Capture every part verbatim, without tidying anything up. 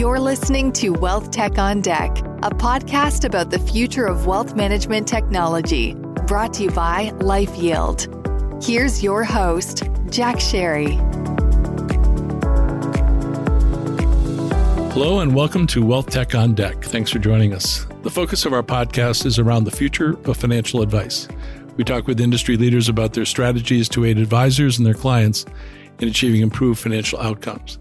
You're listening to Wealth Tech on Deck, a podcast about the future of wealth management technology, brought to you by LifeYield. Here's your host, Jack Sherry. Hello and welcome to Wealth Tech on Deck. Thanks for joining us. The focus of our podcast is around the future of financial advice. We talk with industry leaders about their strategies to aid advisors and their clients in achieving improved financial outcomes.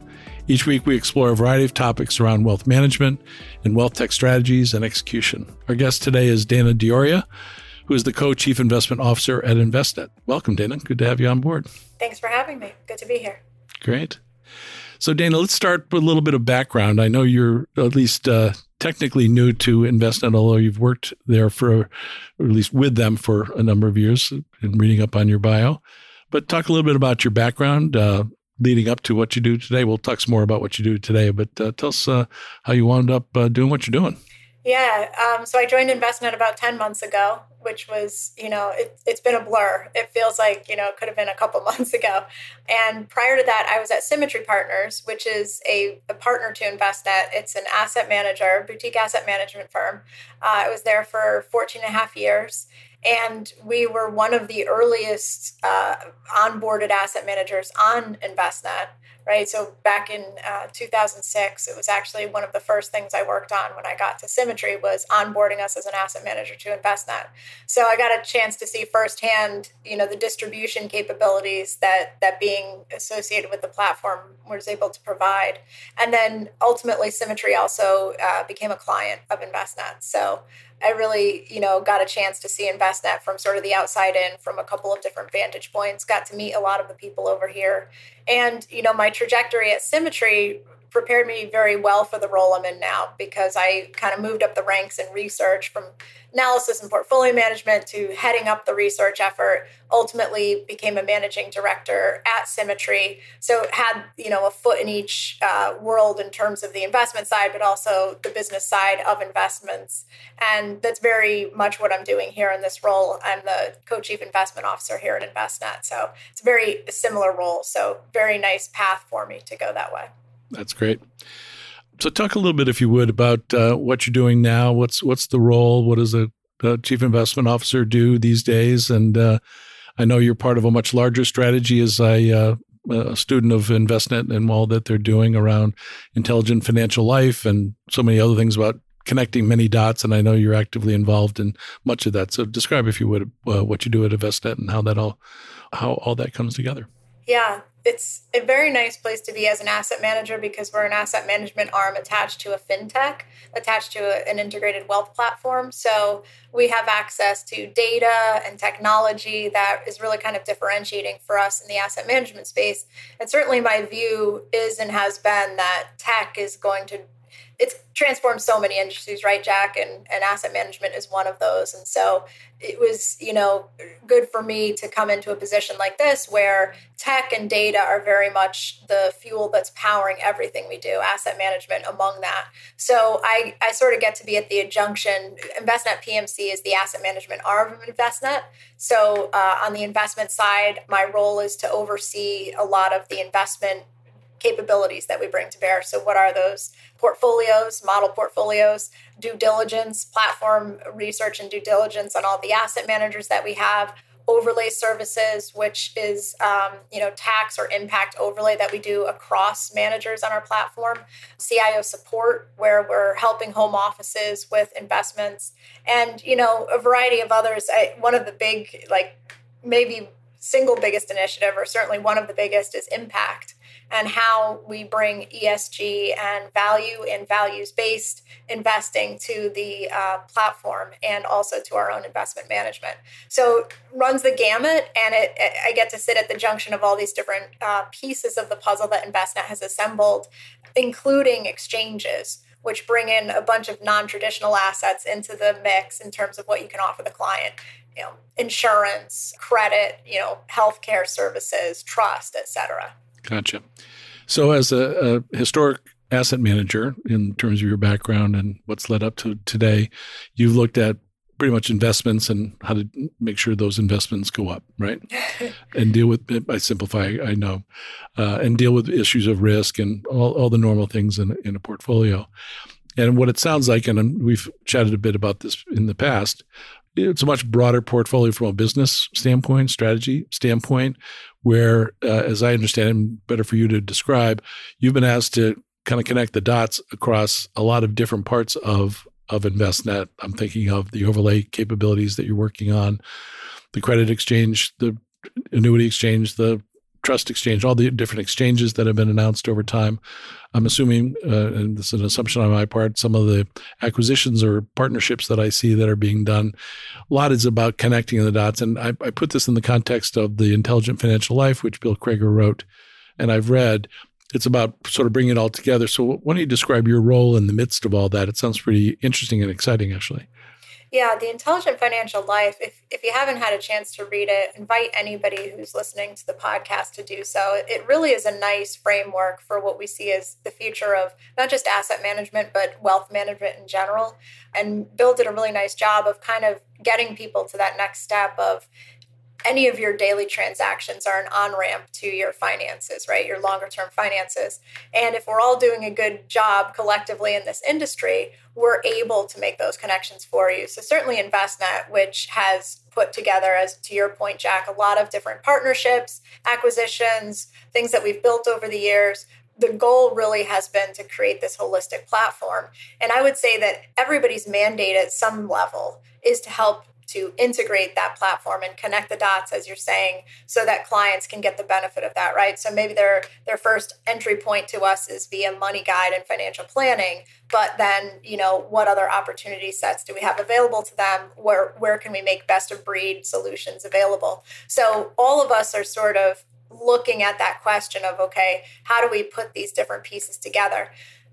Each week, we explore a variety of topics around wealth management and wealth tech strategies and execution. Our guest today is Dani Dioria, who is the Co-Chief Investment Officer at Envestnet. Welcome, Dani. Good to have you on board. Thanks for having me. Good to be here. Great. So, Dani, let's start with a little bit of background. I know you're at least uh, technically new to Envestnet, although you've worked there for, or at least with them for a number of years in reading up on your bio. But talk a little bit about your background uh, leading up to what you do today. We'll talk some more about what you do today, but uh, tell us uh, how you wound up uh, doing what you're doing. Yeah. Um, so I joined Envestnet about ten months ago, which was, you know, it, it's been a blur. It feels like, you know, it could have been a couple months ago. And prior to that, I was at Symmetry Partners, which is a, a partner to Envestnet. It's an asset manager, boutique asset management firm. Uh, I was there for fourteen and a half years. And we were one of the earliest uh, onboarded asset managers on Envestnet, right? So back in uh, two thousand six, it was actually one of the first things I worked on when I got to Symmetry was onboarding us as an asset manager to Envestnet. So I got a chance to see firsthand, you know, the distribution capabilities that that being associated with the platform was able to provide. And then ultimately, Symmetry also uh, became a client of Envestnet. So I really, you know, got a chance to see Envestnet from sort of the outside in, from a couple of different vantage points, got to meet a lot of the people over here. And, you know, my trajectory at Symmetry prepared me very well for the role I'm in now, because I kind of moved up the ranks in research from analysis and portfolio management to heading up the research effort, ultimately became a managing director at Symmetry. So it had, you know, a foot in each uh, world in terms of the investment side, but also the business side of investments. And that's very much what I'm doing here in this role. I'm the co-chief investment officer here at Envestnet. So it's a very similar role. So very nice path for me to go that way. That's great. So talk a little bit, if you would, about uh, what you're doing now. What's what's the role? What does a, a chief investment officer do these days? And uh, I know you're part of a much larger strategy as I, uh, a student of Envestnet and all that they're doing around intelligent financial life and so many other things about connecting many dots. And I know you're actively involved in much of that. So describe, if you would, uh, what you do at Envestnet and how that all how all that comes together. Yeah. It's a very nice place to be as an asset manager, because we're an asset management arm attached to a fintech, attached to a, an integrated wealth platform. So we have access to data and technology that is really kind of differentiating for us in the asset management space. And certainly my view is and has been that tech is going to It's transformed so many industries, right, Jack? And, and asset management is one of those. And so it was, you know, good for me to come into a position like this where tech and data are very much the fuel that's powering everything we do, asset management among that. So I, I sort of get to be at the junction. Envestnet P M C is the asset management arm of Envestnet. So uh, on the investment side, my role is to oversee a lot of the investment capabilities that we bring to bear. So what are those? Portfolios, model portfolios, due diligence, platform research and due diligence on all the asset managers that we have, overlay services, which is, um, you know, tax or impact overlay that we do across managers on our platform, C I O support, where we're helping home offices with investments, and, you know, a variety of others. I, one of the big, like maybe single biggest initiative, or certainly one of the biggest, is impact, and how we bring E S G and value and values-based investing to the uh, platform and also to our own investment management. So it runs the gamut, and it, it, I get to sit at the junction of all these different uh, pieces of the puzzle that Envestnet has assembled, including exchanges, which bring in a bunch of non-traditional assets into the mix in terms of what you can offer the client. You know, insurance, credit, you know, healthcare services, trust, et cetera. Gotcha. So as a, a historic asset manager, in terms of your background and what's led up to today, you've looked at pretty much investments and how to make sure those investments go up, right? And deal with, I simplify, I know, uh, and deal with issues of risk and all, all the normal things in, in a portfolio. And what it sounds like, and we've chatted a bit about this in the past, it's a much broader portfolio from a business standpoint, strategy standpoint, where, uh, as I understand it, better for you to describe, you've been asked to kind of connect the dots across a lot of different parts of of Envestnet. I'm thinking of the overlay capabilities that you're working on, the credit exchange, the annuity exchange, the trust exchange, all the different exchanges that have been announced over time. I'm assuming, uh, and this is an assumption on my part, some of the acquisitions or partnerships that I see that are being done, a lot is about connecting the dots. And I, I put this in the context of The Intelligent Financial Life, which Bill Crager wrote and I've read. It's about sort of bringing it all together. So why don't you describe your role in the midst of all that? It sounds pretty interesting and exciting, actually. Yeah, The Intelligent Financial Life, if if you haven't had a chance to read it, invite anybody who's listening to the podcast to do so. It really is a nice framework for what we see as the future of not just asset management, but wealth management in general. And Bill did a really nice job of kind of getting people to that next step of, any of your daily transactions are an on-ramp to your finances, right? Your longer-term finances. And if we're all doing a good job collectively in this industry, we're able to make those connections for you. So certainly Envestnet, which has put together, as to your point, Jack, a lot of different partnerships, acquisitions, things that we've built over the years. The goal really has been to create this holistic platform. And I would say that everybody's mandate at some level is to help to integrate that platform and connect the dots, as you're saying, so that clients can get the benefit of that, right? So maybe their their first entry point to us is via MoneyGuide and financial planning, but then, you know, what other opportunity sets do we have available to them? Where, where can we make best of breed solutions available? So all of us are sort of looking at that question of, okay, how do we put these different pieces together?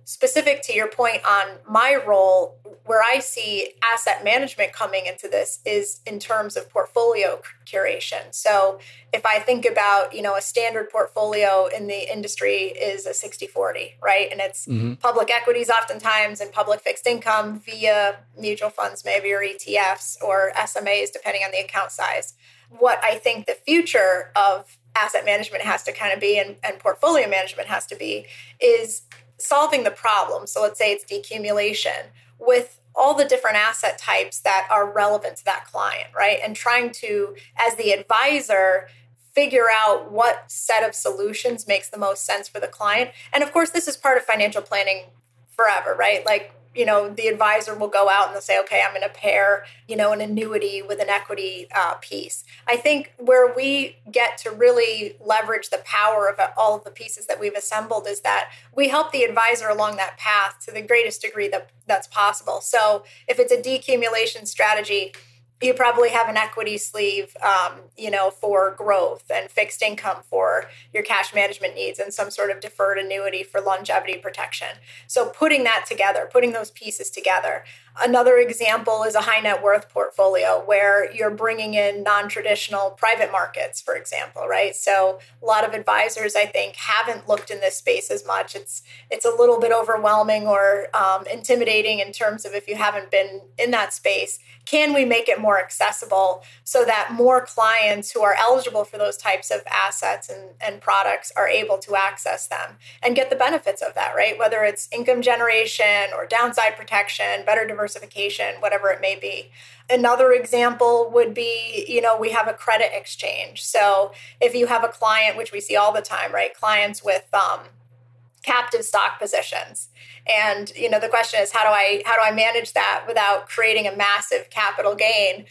Specific to your point on my role, where I see asset management coming into this is in terms of portfolio curation. So if I think about, you know, a standard portfolio in the industry is a sixty forty, right? And it's mm-hmm. public equities oftentimes and public fixed income via mutual funds maybe, or E T Fs or S M As, depending on the account size. What I think the future of asset management has to kind of be, and, and portfolio management has to be, is solving the problem. So let's say it's decumulation with all the different asset types that are relevant to that client, right? And trying to, as the advisor, figure out what set of solutions makes the most sense for the client. And of course, this is part of financial planning forever, right? Like, you know, the advisor will go out and they'll say, okay, I'm going to pair, you know, an annuity with an equity uh, piece. I think where we get to really leverage the power of all of the pieces that we've assembled is that we help the advisor along that path to the greatest degree that that's possible. So if it's a decumulation strategy, you probably have an equity sleeve, um, you know, for growth and fixed income for your cash management needs and some sort of deferred annuity for longevity protection. So putting that together, putting those pieces together. Another example is a high net worth portfolio where you're bringing in non-traditional private markets, for example, right? So a lot of advisors, I think, haven't looked in this space as much. It's it's a little bit overwhelming or um, intimidating in terms of if you haven't been in that space. Can we make it more accessible so that more clients who are eligible for those types of assets and, and products are able to access them and get the benefits of that, right? Whether it's income generation or downside protection, better diversification, whatever it may be. Another example would be, you know, we have a credit exchange. So if you have a client, which we see all the time, right? Clients with um, captive stock positions. And, you know, the question is, how do I how do I manage that without creating a massive capital gain?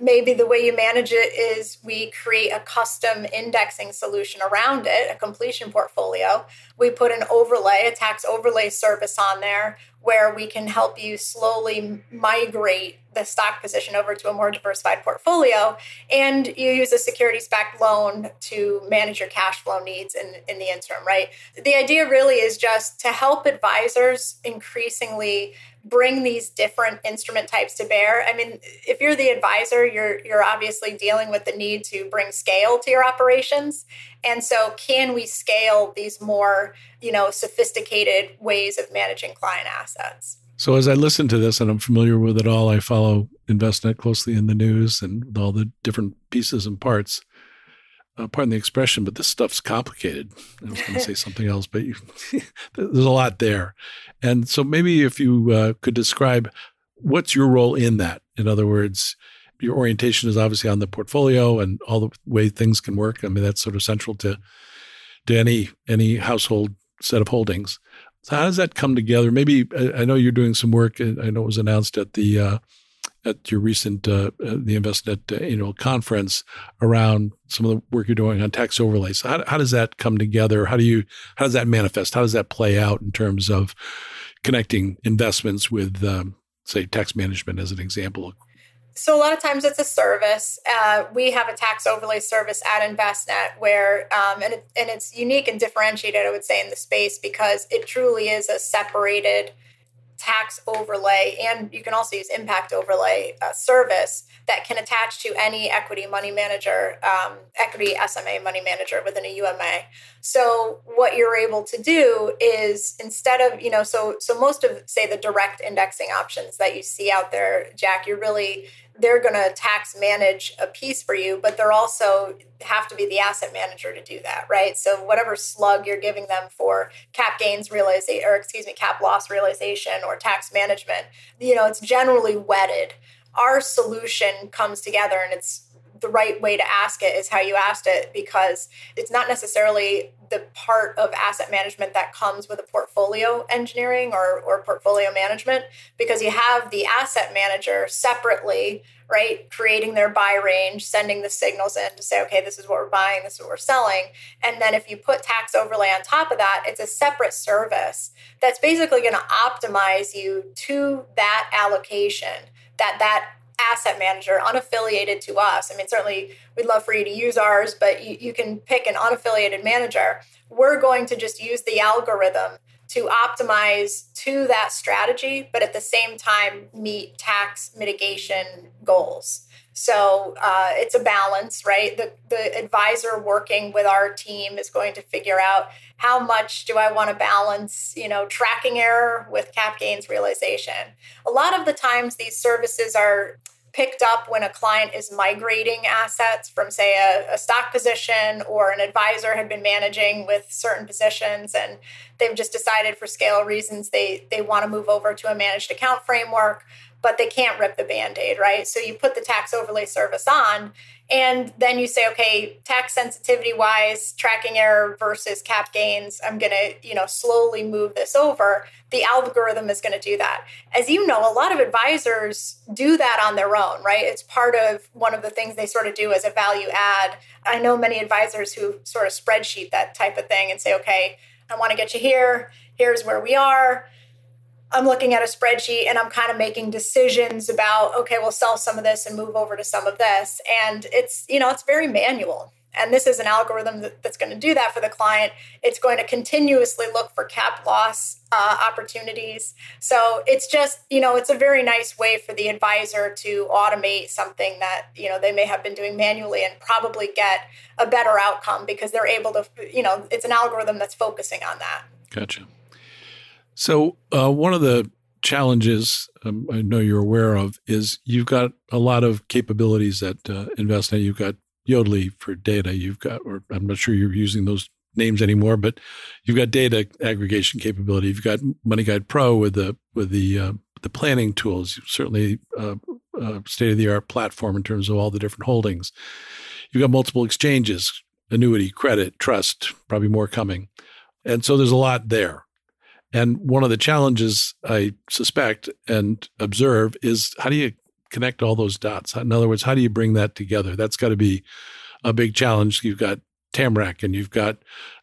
Maybe the way you manage it is we create a custom indexing solution around it, a completion portfolio. We put an overlay, a tax overlay service on there where we can help you slowly migrate the stock position over to a more diversified portfolio. And you use a securities-backed loan to manage your cash flow needs in, in the interim, right? The idea really is just to help advisors increasingly bring these different instrument types to bear. I mean, if you're the advisor, you're you're obviously dealing with the need to bring scale to your operations. And so can we scale these more, you know, sophisticated ways of managing client assets? So as I listen to this, and I'm familiar with it all, I follow Envestnet closely in the news and all the different pieces and parts. Uh, pardon the expression, but this stuff's complicated. I was going to say something else, but you, there's a lot there. And so maybe if you uh, could describe what's your role in that. In other words, your orientation is obviously on the portfolio and all the way things can work. I mean, that's sort of central to, to any any household set of holdings. So how does that come together? Maybe I, I know you're doing some work. I know it was announced at the uh, at your recent uh, the Envestnet annual conference around some of the work you're doing on tax overlays. So how, how does that come together? How do you how does that manifest? How does that play out in terms of connecting investments with, um, say, tax management as an example? So a lot of times it's a service. Uh, we have a tax overlay service at Envestnet where, um, and, it, and it's unique and differentiated, I would say, in the space because it truly is a separated tax overlay. And you can also use impact overlay uh, service that can attach to any equity money manager, um, equity S M A money manager within a U M A. So what you're able to do is instead of, you know, so, so most of, say, the direct indexing options that you see out there, Jack, you're really, they're going to tax manage a piece for you, but they're also have to be the asset manager to do that, right? So whatever slug you're giving them for cap gains realization, or excuse me, cap loss realization or tax management, you know, it's generally wedded. Our solution comes together, and it's the right way to ask it is how you asked it, because it's not necessarily the part of asset management that comes with a portfolio engineering or, or portfolio management, because you have the asset manager separately, right, creating their buy range, sending the signals in to say, okay, this is what we're buying, this is what we're selling. And then if you put tax overlay on top of that, it's a separate service that's basically going to optimize you to that allocation that that asset manager, unaffiliated to us. I mean, certainly we'd love for you to use ours, but you, you can pick an unaffiliated manager. We're going to just use the algorithm to optimize to that strategy, but at the same time, meet tax mitigation goals. So uh, it's a balance, right? The, the advisor working with our team is going to figure out how much do I want to balance, you know, tracking error with cap gains realization. A lot of the times these services are picked up when a client is migrating assets from, say, a, a stock position, or an advisor had been managing with certain positions and they've just decided for scale reasons they, they want to move over to a managed account framework, but they can't rip the Band-Aid, right? So you put the tax overlay service on, and then you say, okay, tax sensitivity-wise, tracking error versus cap gains, I'm going to, you know, slowly move this over. The algorithm is going to do that. As you know, a lot of advisors do that on their own, right? It's part of one of the things they sort of do as a value add. I know many advisors who sort of spreadsheet that type of thing and say, okay, I want to get you here. Here's where we are. I'm looking at a spreadsheet and I'm kind of making decisions about, okay, we'll sell some of this and move over to some of this. And it's, you know, it's very manual. And this is an algorithm that, that's going to do that for the client. It's going to continuously look for cap loss uh, opportunities. So it's just, you know, it's a very nice way for the advisor to automate something that, you know, they may have been doing manually and probably get a better outcome because they're able to, you know, it's an algorithm that's focusing on that. Gotcha. So uh, one of the challenges um, I know you're aware of is you've got a lot of capabilities at uh, Envestnet. You've got Yodlee for data. You've got, or I'm not sure you're using those names anymore, but you've got data aggregation capability. You've got MoneyGuide Pro with the with the uh, the planning tools. You've certainly uh, uh, state of the art platform in terms of all the different holdings. You've got multiple exchanges, annuity, credit, trust, probably more coming, and so there's a lot there. And one of the challenges I suspect and observe is how do you connect all those dots? In other words, how do you bring that together? That's got to be a big challenge. You've got Tamarac and you've got,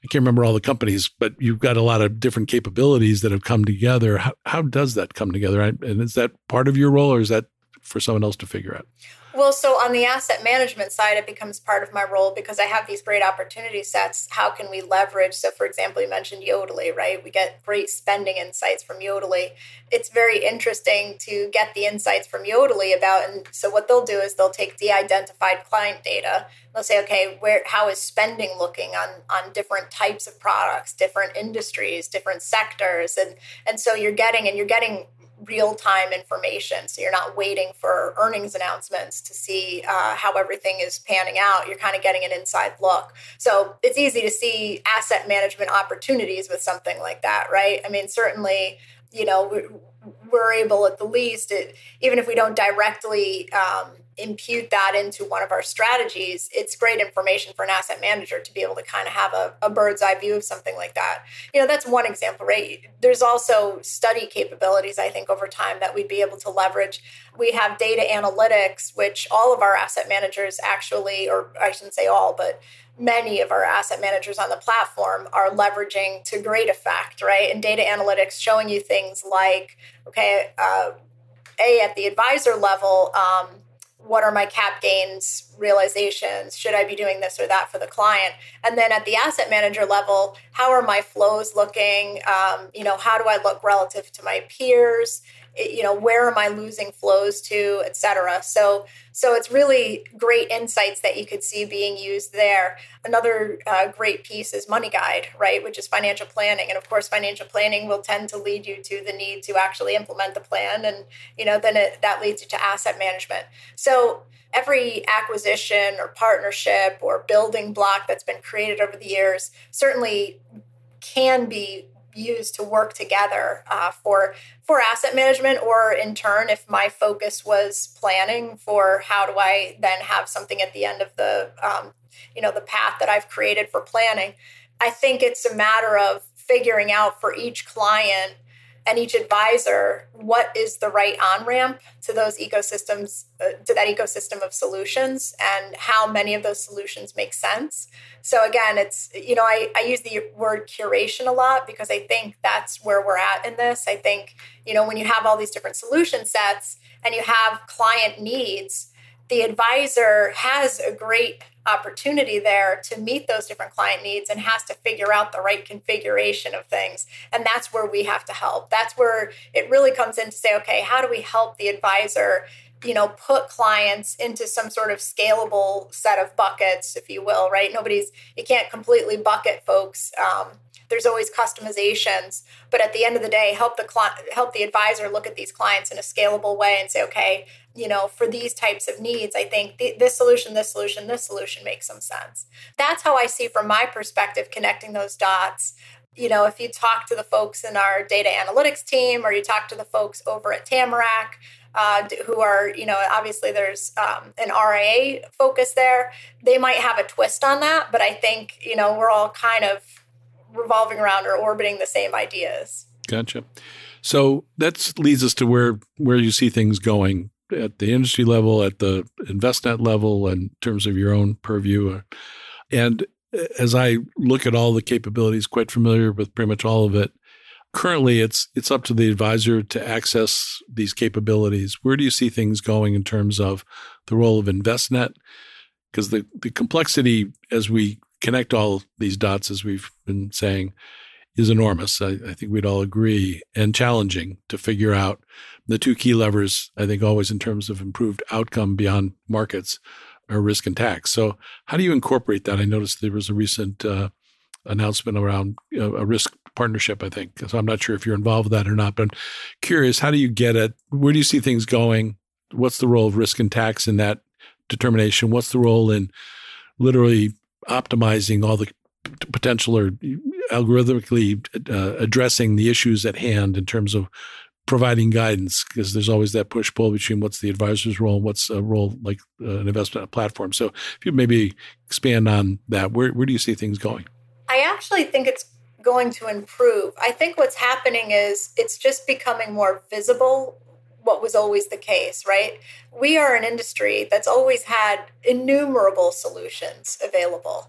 I can't remember all the companies, but you've got a lot of different capabilities that have come together. How, how does that come together? And is that part of your role or is that for someone else to figure out? Well, so on the asset management side, it becomes part of my role because I have these great opportunity sets. How can we leverage? So, for example, you mentioned Yodlee, right? We get great spending insights from Yodlee. It's very interesting to get the insights from Yodlee about, and so what they'll do is they'll take de-identified client data. They'll say, okay, where how is spending looking on, on different types of products, different industries, different sectors? And, and so you're getting, and you're getting real-time information. So you're not waiting for earnings announcements to see uh, how everything is panning out. You're kind of getting an inside look. So it's easy to see asset management opportunities with something like that, right? I mean, certainly, you know, we're able at the least, it, even if we don't directly um, impute that into one of our strategies, it's great information for an asset manager to be able to kind of have a, a bird's eye view of something like that. You know, that's one example, right? There's also study capabilities, I think, over time that we'd be able to leverage. We have data analytics, which all of our asset managers actually, or I shouldn't say all, but many of our asset managers on the platform are leveraging to great effect, right? And data analytics showing you things like, okay, uh, A, at the advisor level, um, what are my cap gains realizations? Should I be doing this or that for the client? And then at the asset manager level, how are my flows looking? Um, you know, how do I look relative to my peers? It, you know, where am I losing flows to, et cetera? So, so it's really great insights that you could see being used there. Another uh, great piece is MoneyGuide, right, which is financial planning. And of course, financial planning will tend to lead you to the need to actually implement the plan. And, you know, then it, that leads you to asset management. So every acquisition or partnership or building block that's been created over the years certainly can be used to work together uh, for for asset management, or in turn, if my focus was planning for how do I then have something at the end of the um, you know the path that I've created for planning. I think it's a matter of figuring out for each client and each advisor what is the right on-ramp to those ecosystems, uh, to that ecosystem of solutions, and how many of those solutions make sense. So again, it's, you know, I, I use the word curation a lot because I think that's where we're at in this. I think, you know, when you have all these different solution sets and you have client needs, the advisor has a great opportunity there to meet those different client needs and has to figure out the right configuration of things. And that's where we have to help. That's where it really comes in to say, okay, how do we help the advisor, you know, put clients into some sort of scalable set of buckets, if you will, right? Nobody's, you can't completely bucket folks. Um, there's always customizations, but at the end of the day, help the cli- help the advisor look at these clients in a scalable way and say, okay, you know, for these types of needs, I think th- this solution, this solution, this solution makes some sense. That's how I see from my perspective, connecting those dots. You know, if you talk to the folks in our data analytics team, or you talk to the folks over at Tamarac, Uh, who are, you know, obviously there's um, an R I A focus there. They might have a twist on that, but I think, you know, we're all kind of revolving around or orbiting the same ideas. Gotcha. So that leads us to where, where you see things going at the industry level, at the Envestnet level, in terms of your own purview. And as I look at all the capabilities, quite familiar with pretty much all of it, currently, it's it's up to the advisor to access these capabilities. Where do you see things going in terms of the role of Envestnet? Because the, the complexity as we connect all these dots, as we've been saying, is enormous. I, I think we'd all agree, and challenging to figure out the two key levers, I think, always in terms of improved outcome beyond markets are risk and tax. So how do you incorporate that? I noticed there was a recent uh, announcement around uh, a risk partnership, I think. So I'm not sure if you're involved with that or not, but I'm curious, how do you get at, where do you see things going? What's the role of risk and tax in that determination? What's the role in literally optimizing all the potential or algorithmically uh, addressing the issues at hand in terms of providing guidance? Because there's always that push-pull between what's the advisor's role and what's a role like uh, an investment platform. So if you maybe expand on that, where, where do you see things going? I actually think it's going to improve. I think what's happening is it's just becoming more visible, what was always the case, right? We are an industry that's always had innumerable solutions available.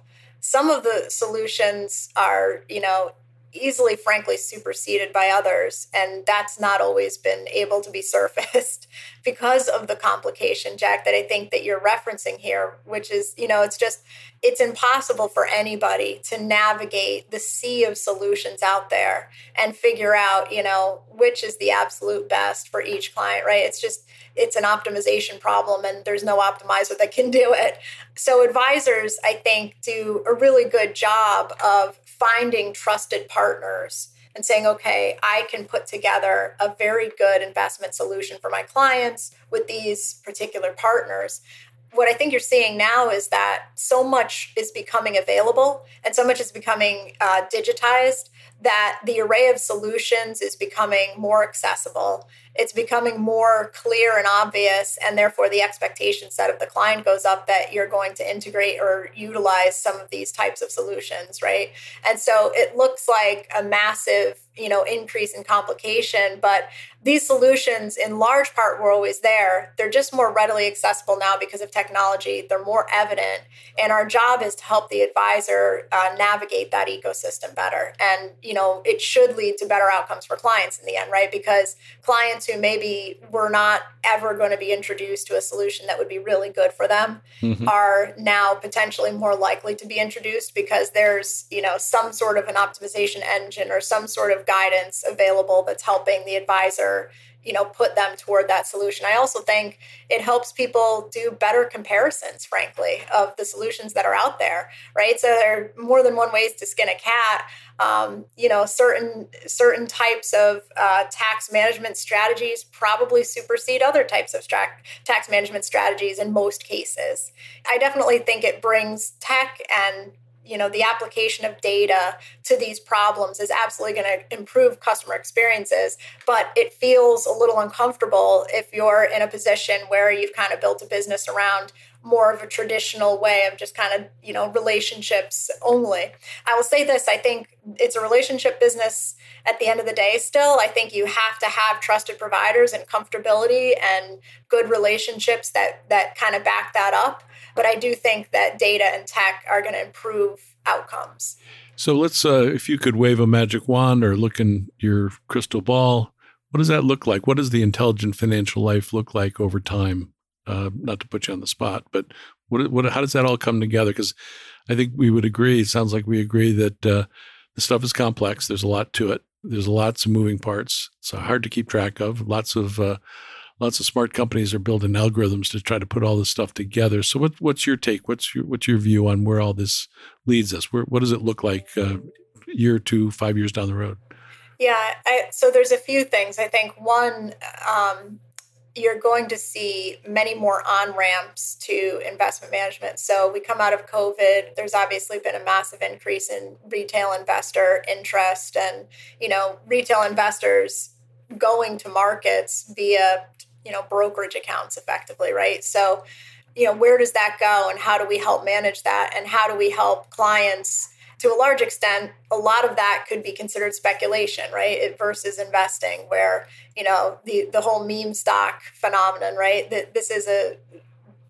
Some of the solutions are, you know, easily, frankly, superseded by others. And that's not always been able to be surfaced because of the complication, Jack, that I think that you're referencing here, which is, you know, it's just, it's impossible for anybody to navigate the sea of solutions out there and figure out, you know, which is the absolute best for each client, right? It's just, it's an optimization problem and there's no optimizer that can do it. So advisors, I think, do a really good job of finding trusted partners and saying, okay, I can put together a very good investment solution for my clients with these particular partners. What I think you're seeing now is that so much is becoming available and so much is becoming uh, digitized that the array of solutions is becoming more accessible. It's becoming more clear and obvious, and therefore the expectation set of the client goes up that you're going to integrate or utilize some of these types of solutions, right? And so it looks like a massive, you know, increase in complication, but these solutions in large part were always there. They're just more readily accessible now because of technology. They're more evident. And our job is to help the advisor uh, navigate that ecosystem better. And, you know, it should lead to better outcomes for clients in the end, right? Because clients who maybe were not ever going to be introduced to a solution that would be really good for them mm-hmm. are now potentially more likely to be introduced because there's, you know, some sort of an optimization engine or some sort of guidance available that's helping the advisor, you know, put them toward that solution. I also think it helps people do better comparisons, frankly, of the solutions that are out there, right? So there are more than one ways to skin a cat. Um, you know, certain certain types of uh, tax management strategies probably supersede other types of tra- tax management strategies in most cases. I definitely think it brings tech and you know, the application of data to these problems is absolutely going to improve customer experiences, but it feels a little uncomfortable if you're in a position where you've kind of built a business around more of a traditional way of just kind of, you know, relationships only. I will say this, I think it's a relationship business at the end of the day still. I think you have to have trusted providers and comfortability and good relationships that that kind of back that up. But I do think that data and tech are going to improve outcomes. So let's, uh, if you could wave a magic wand or look in your crystal ball, what does that look like? What does the intelligent financial life look like over time? Uh, not to put you on the spot, but what, what, how does that all come together? Because I think we would agree, it sounds like we agree that uh, the stuff is complex. There's a lot to it. There's lots of moving parts. It's hard to keep track of. Lots of uh, Lots of smart companies are building algorithms to try to put all this stuff together. So what, what's your take? What's your, what's your view on where all this leads us? Where, what does it look like a uh, year, two, five years down the road? Yeah. I, so there's a few things. I think one, um, you're going to see many more on-ramps to investment management. So we come out of COVID, there's obviously been a massive increase in retail investor interest and, you know, retail investors going to markets via you know, brokerage accounts effectively, right? So, you know, where does that go and how do we help manage that? And how do we help clients to a large extent? A lot of that could be considered speculation, right? It versus investing where, you know, the, the whole meme stock phenomenon, right? That this is a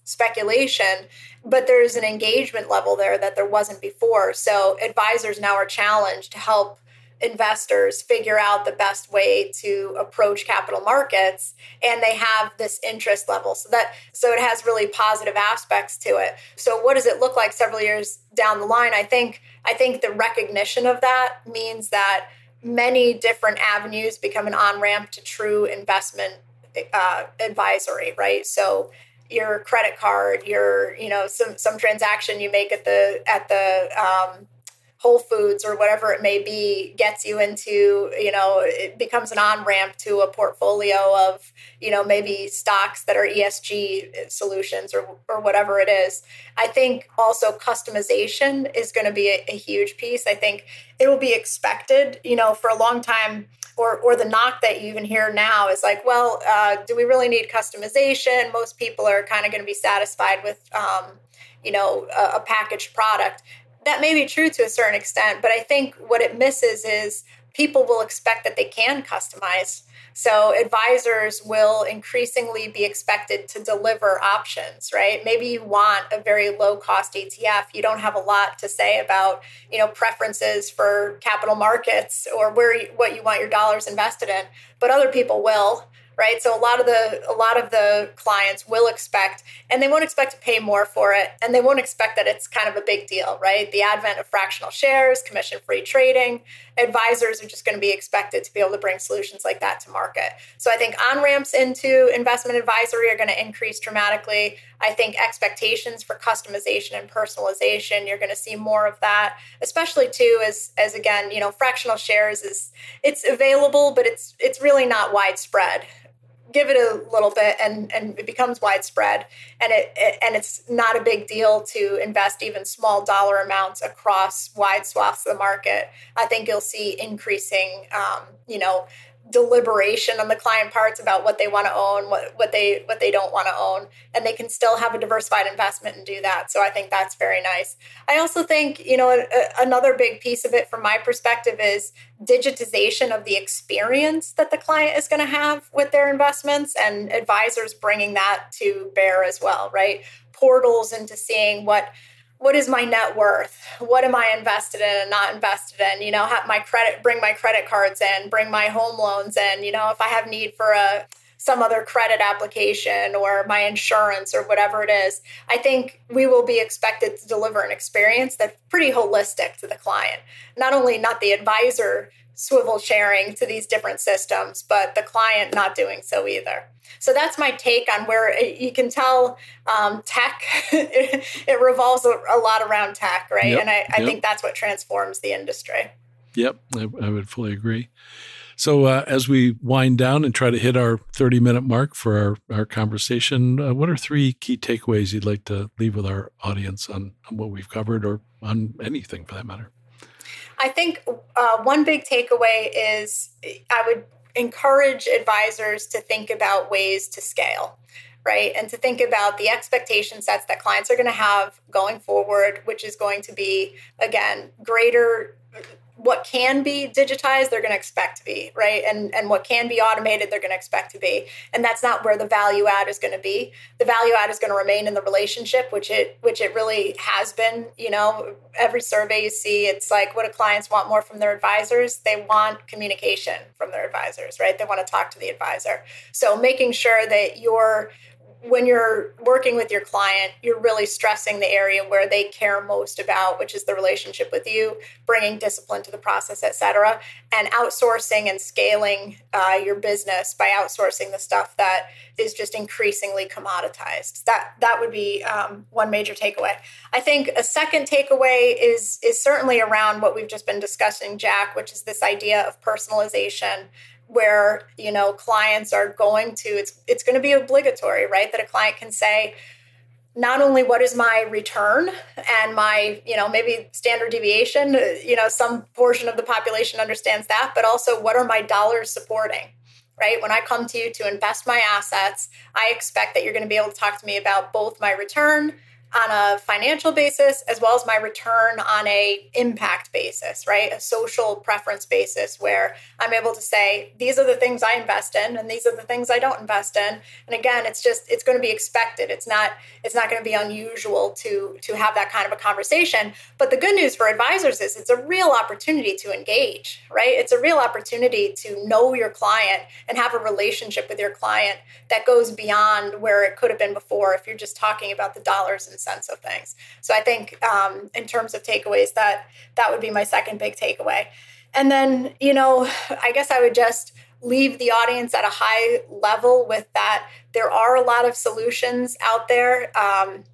speculation, but there's an engagement level there that there wasn't before. So advisors now are challenged to help investors figure out the best way to approach capital markets, and they have this interest level. So that so it has really positive aspects to it. So what does it look like several years down the line? I think I think the recognition of that means that many different avenues become an on-ramp to true investment uh, advisory, right? So your credit card, your you know some some transaction you make at the at the um, Whole Foods or whatever it may be gets you into, you know, it becomes an on-ramp to a portfolio of, you know, maybe stocks that are E S G solutions or or whatever it is. I think also customization is going to be a, a huge piece. I think it will be expected, you know, for a long time. Or, or the knock that you even hear now is like, well, uh, do we really need customization? Most people are kind of going to be satisfied with, um, you know, a, a packaged product. That may be true to a certain extent, but I think what it misses is people will expect that they can customize. So advisors will increasingly be expected to deliver options, right? Maybe you want a very low-cost E T F. You don't have a lot to say about, you know, preferences for capital markets or where what you want your dollars invested in, but other people will. right? So a lot of the a lot of the clients will expect, and they won't expect to pay more for it, and they won't expect that it's kind of a big deal, right? The advent of fractional shares, commission-free trading, advisors are just going to be expected to be able to bring solutions like that to market. So I think on-ramps into investment advisory are going to increase dramatically. I think expectations for customization and personalization, you're going to see more of that, especially too as as again, you know, fractional shares is it's available, but it's it's really not widespread. Give it a little bit and, and it becomes widespread, and it, it and it's not a big deal to invest even small dollar amounts across wide swaths of the market. I think you'll see increasing, um, you know, deliberation on the client parts about what they want to own, what, what they what they don't want to own, and they can still have a diversified investment and do that. So I think that's very nice. I also think, you know, a, a, another big piece of it from my perspective is digitization of the experience that the client is going to have with their investments, and advisors bringing that to bear as well, right? Portals into seeing what What is my net worth? What am I invested in and not invested in? You know, have my credit, bring my credit cards in, bring my home loans in. You know, if I have need for a some other credit application or my insurance or whatever it is, I think we will be expected to deliver an experience that's pretty holistic to the client. Not only not the advisor swivel sharing to these different systems, but the client not doing so either. So that's my take on where it, you can tell um, tech, it, it revolves a, a lot around tech, right? Yep, and I, I yep. think that's what transforms the industry. Yep, I, I would fully agree. So uh, as we wind down and try to hit our thirty-minute mark for our, our conversation, uh, what are three key takeaways you'd like to leave with our audience on, on what we've covered or on anything for that matter? I think uh, one big takeaway is I would encourage advisors to think about ways to scale, right? And to think about the expectation sets that clients are going to have going forward, which is going to be, again, greater. What can be digitized, they're going to expect to be, right? And and what can be automated, they're going to expect to be. And that's not where the value add is going to be. The value add is going to remain in the relationship, which it which it really has been. You know, every survey you see, it's like, what do clients want more from their advisors? They want communication from their advisors, right? They want to talk to the advisor. So making sure that you're when you're working with your client, you're really stressing the area where they care most about, which is the relationship with you, bringing discipline to the process, et cetera, and outsourcing and scaling uh, your business by outsourcing the stuff that is just increasingly commoditized. That that would be um, one major takeaway. I think a second takeaway is, is certainly around what we've just been discussing, Jack, which is this idea of personalization, where, you know, clients are going to, it's it's going to be obligatory, right? That a client can say, not only what is my return and my, you know, maybe standard deviation, you know, some portion of the population understands that, but also what are my dollars supporting, right? When I come to you to invest my assets, I expect that you're going to be able to talk to me about both my return on a financial basis, as well as my return on a impact basis, right? A social preference basis where I'm able to say, these are the things I invest in and these are the things I don't invest in. And again, it's just, it's going to be expected. It's not, it's not going to be unusual to, to have that kind of a conversation. But the good news for advisors is it's a real opportunity to engage, right? It's a real opportunity to know your client and have a relationship with your client that goes beyond where it could have been before if you're just talking about the dollars and sense of things. So I think um, in terms of takeaways, that that would be my second big takeaway. And then, you know, I guess I would just leave the audience at a high level with that. There are a lot of solutions out there. Um,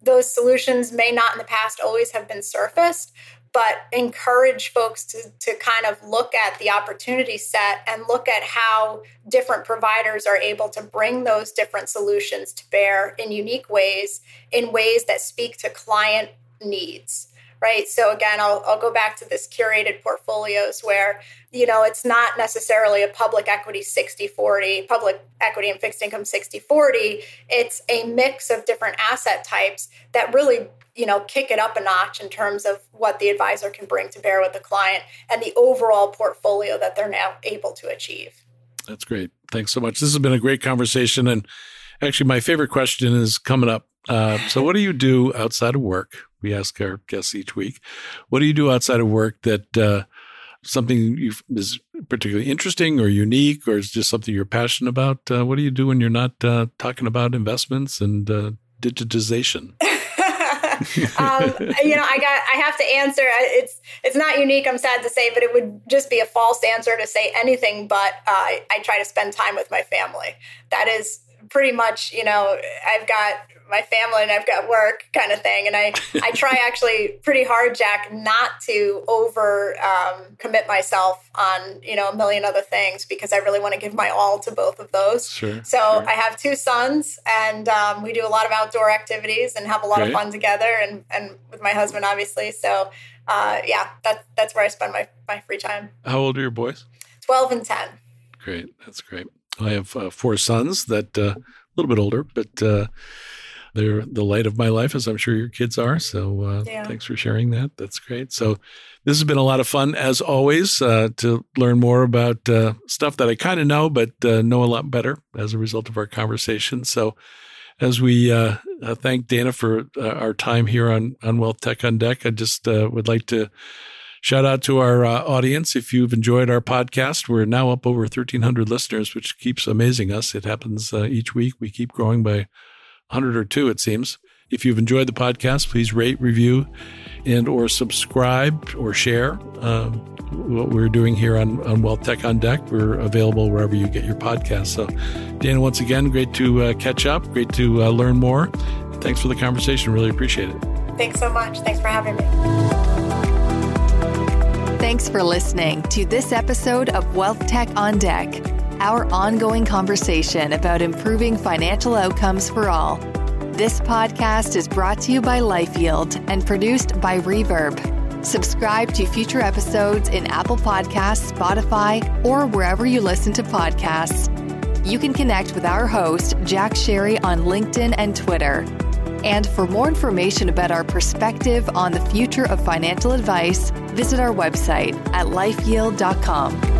those solutions may not in the past always have been surfaced, but encourage folks to, to kind of look at the opportunity set and look at how different providers are able to bring those different solutions to bear in unique ways, in ways that speak to client needs, right? So again, I'll, I'll go back to this curated portfolios where, you know, it's not necessarily a public equity sixty forty, public equity and fixed income sixty forty. It's a mix of different asset types that really, you know, kick it up a notch in terms of what the advisor can bring to bear with the client and the overall portfolio that they're now able to achieve. That's great. Thanks so much. This has been a great conversation. And actually, my favorite question is coming up. Uh, so what do you do outside of work? We ask our guests each week. What do you do outside of work that uh, something you is particularly interesting or unique, or it's just something you're passionate about? Uh, what do you do when you're not uh, talking about investments and uh, digitization? um, you know, I got, I have to answer. It's, it's not unique. I'm sad to say, but it would just be a false answer to say anything. But uh, I, I try to spend time with my family. That is pretty much, you know, I've got my family and I've got work kind of thing. And I, I try actually pretty hard, Jack, not to over um, commit myself on, you know, a million other things, because I really want to give my all to both of those. Sure, so sure. I have two sons, and um, we do a lot of outdoor activities and have a lot right. of fun together, and, and with my husband, obviously. So uh, yeah, that's, that's where I spend my, my free time. How old are your boys? twelve and ten. Great. That's great. I have uh, four sons that uh, a little bit older, but uh, they're the light of my life, as I'm sure your kids are. So uh, yeah. Thanks for sharing that. That's great. So this has been a lot of fun, as always, uh, to learn more about uh, stuff that I kind of know, but uh, know a lot better as a result of our conversation. So as we uh, uh, thank Dana for uh, our time here on, on Wealth Tech on Deck, I just uh, would like to shout out to our uh, audience. If you've enjoyed our podcast, we're now up over thirteen hundred listeners, which keeps amazing us. It happens uh, each week. We keep growing by one hundred or two, it seems. If you've enjoyed the podcast, please rate, review, and or subscribe or share uh, what we're doing here on, on Wealth Tech on Deck. We're available wherever you get your podcasts. So, Dana, once again, great to uh, catch up. Great to uh, learn more. Thanks for the conversation. Really appreciate it. Thanks so much. Thanks for having me. Thanks for listening to this episode of Wealth Tech on Deck, our ongoing conversation about improving financial outcomes for all. This podcast is brought to you by LifeYield and produced by Reverb. Subscribe to future episodes in Apple Podcasts, Spotify, or wherever you listen to podcasts. You can connect with our host, Jack Sherry, on LinkedIn and Twitter. And for more information about our perspective on the future of financial advice, visit our website at life yield dot com.